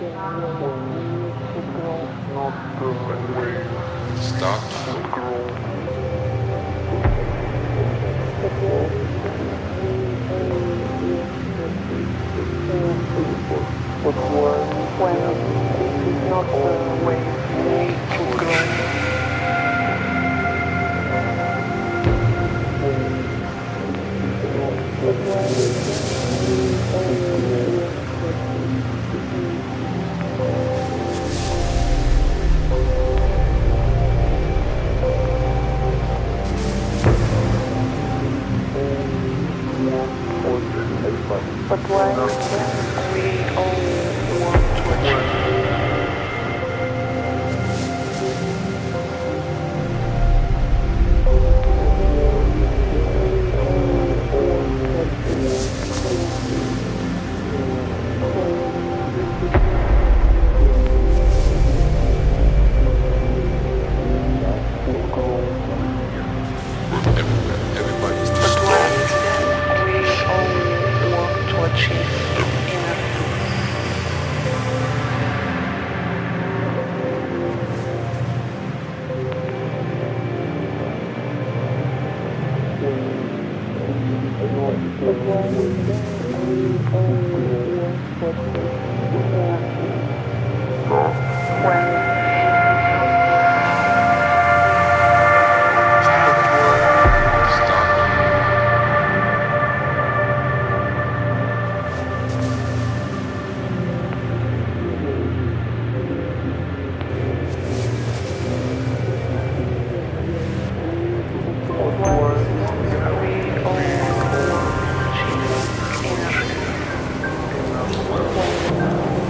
Start to grow. But when it is not always need to grow. But why we all want to achieve? Thank you.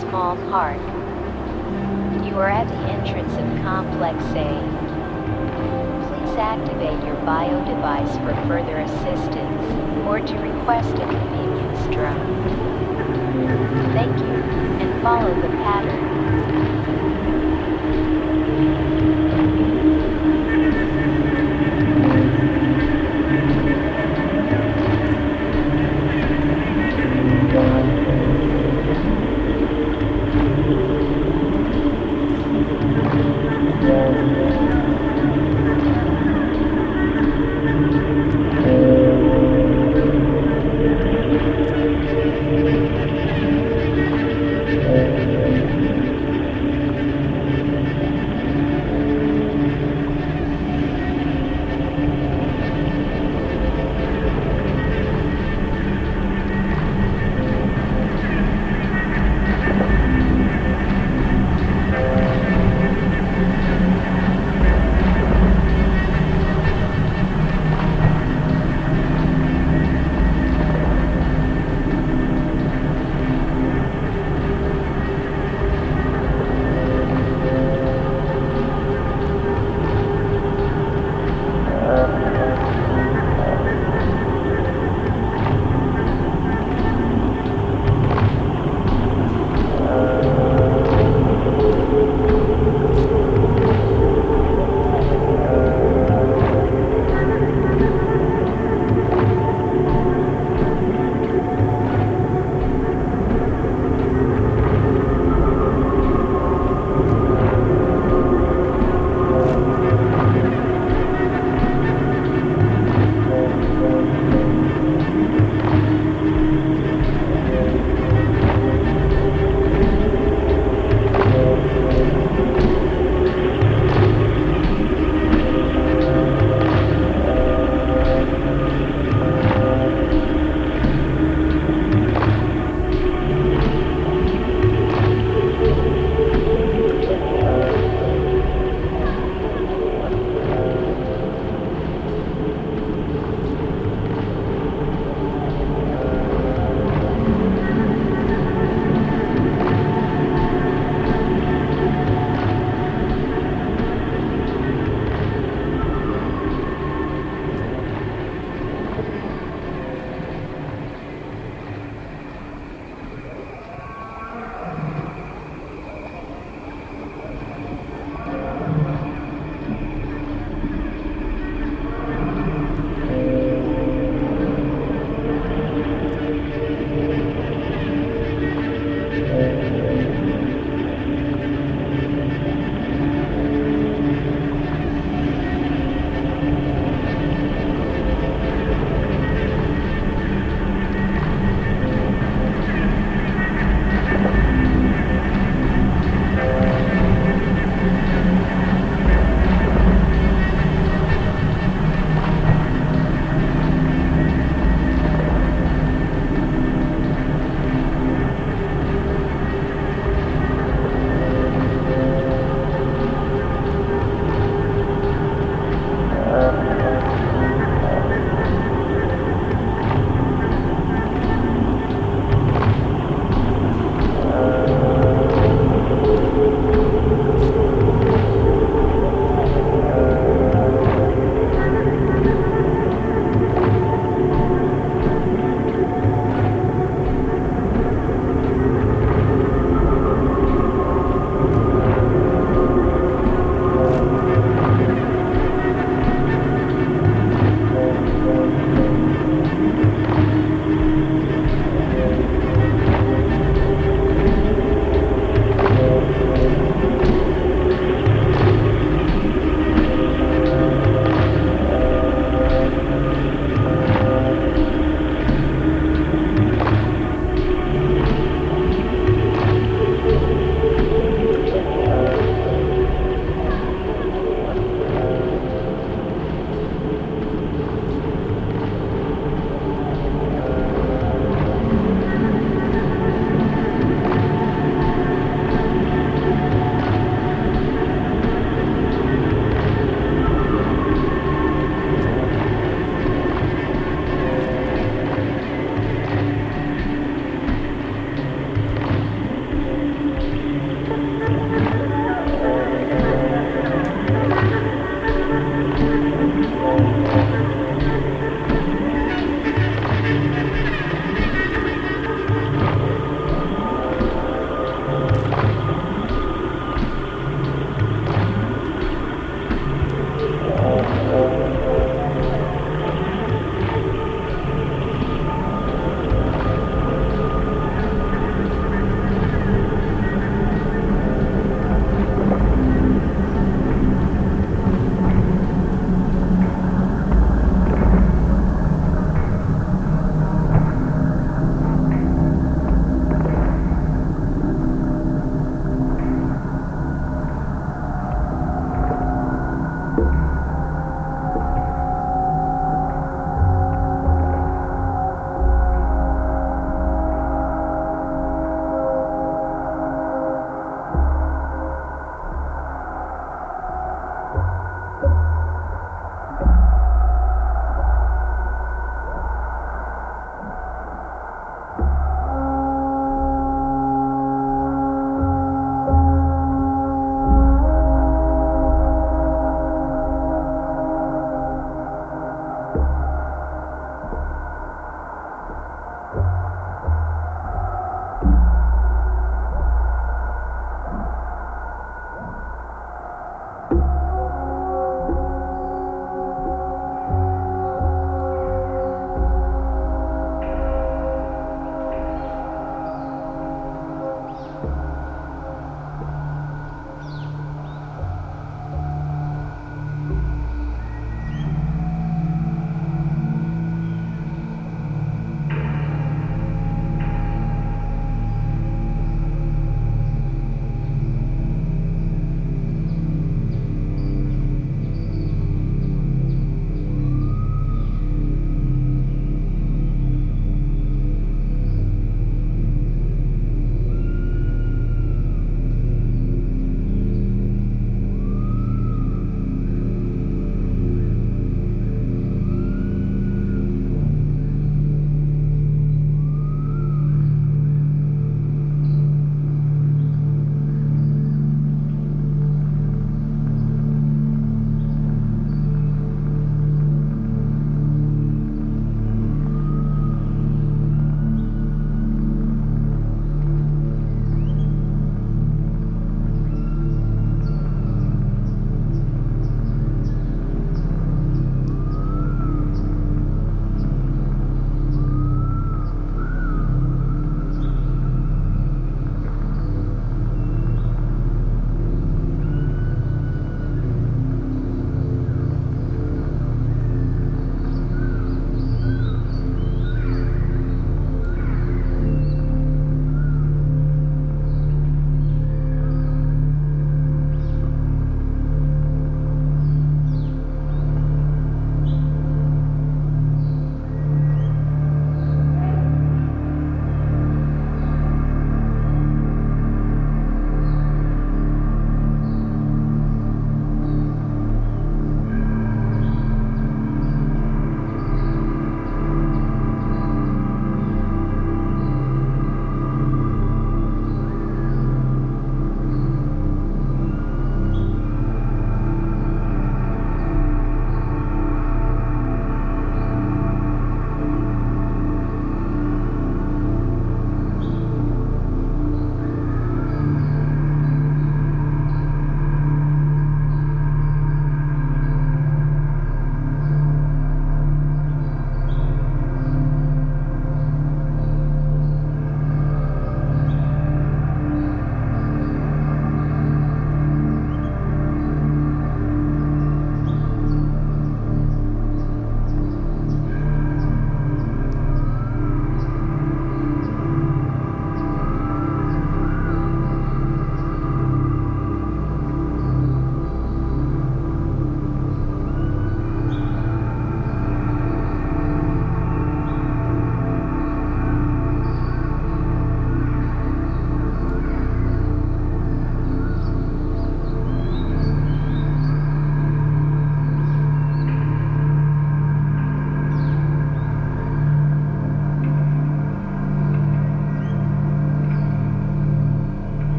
small park. You are at the entrance of Complex A. Please activate your bio device for further assistance or to request a convenience drone. Thank you, and follow the pattern.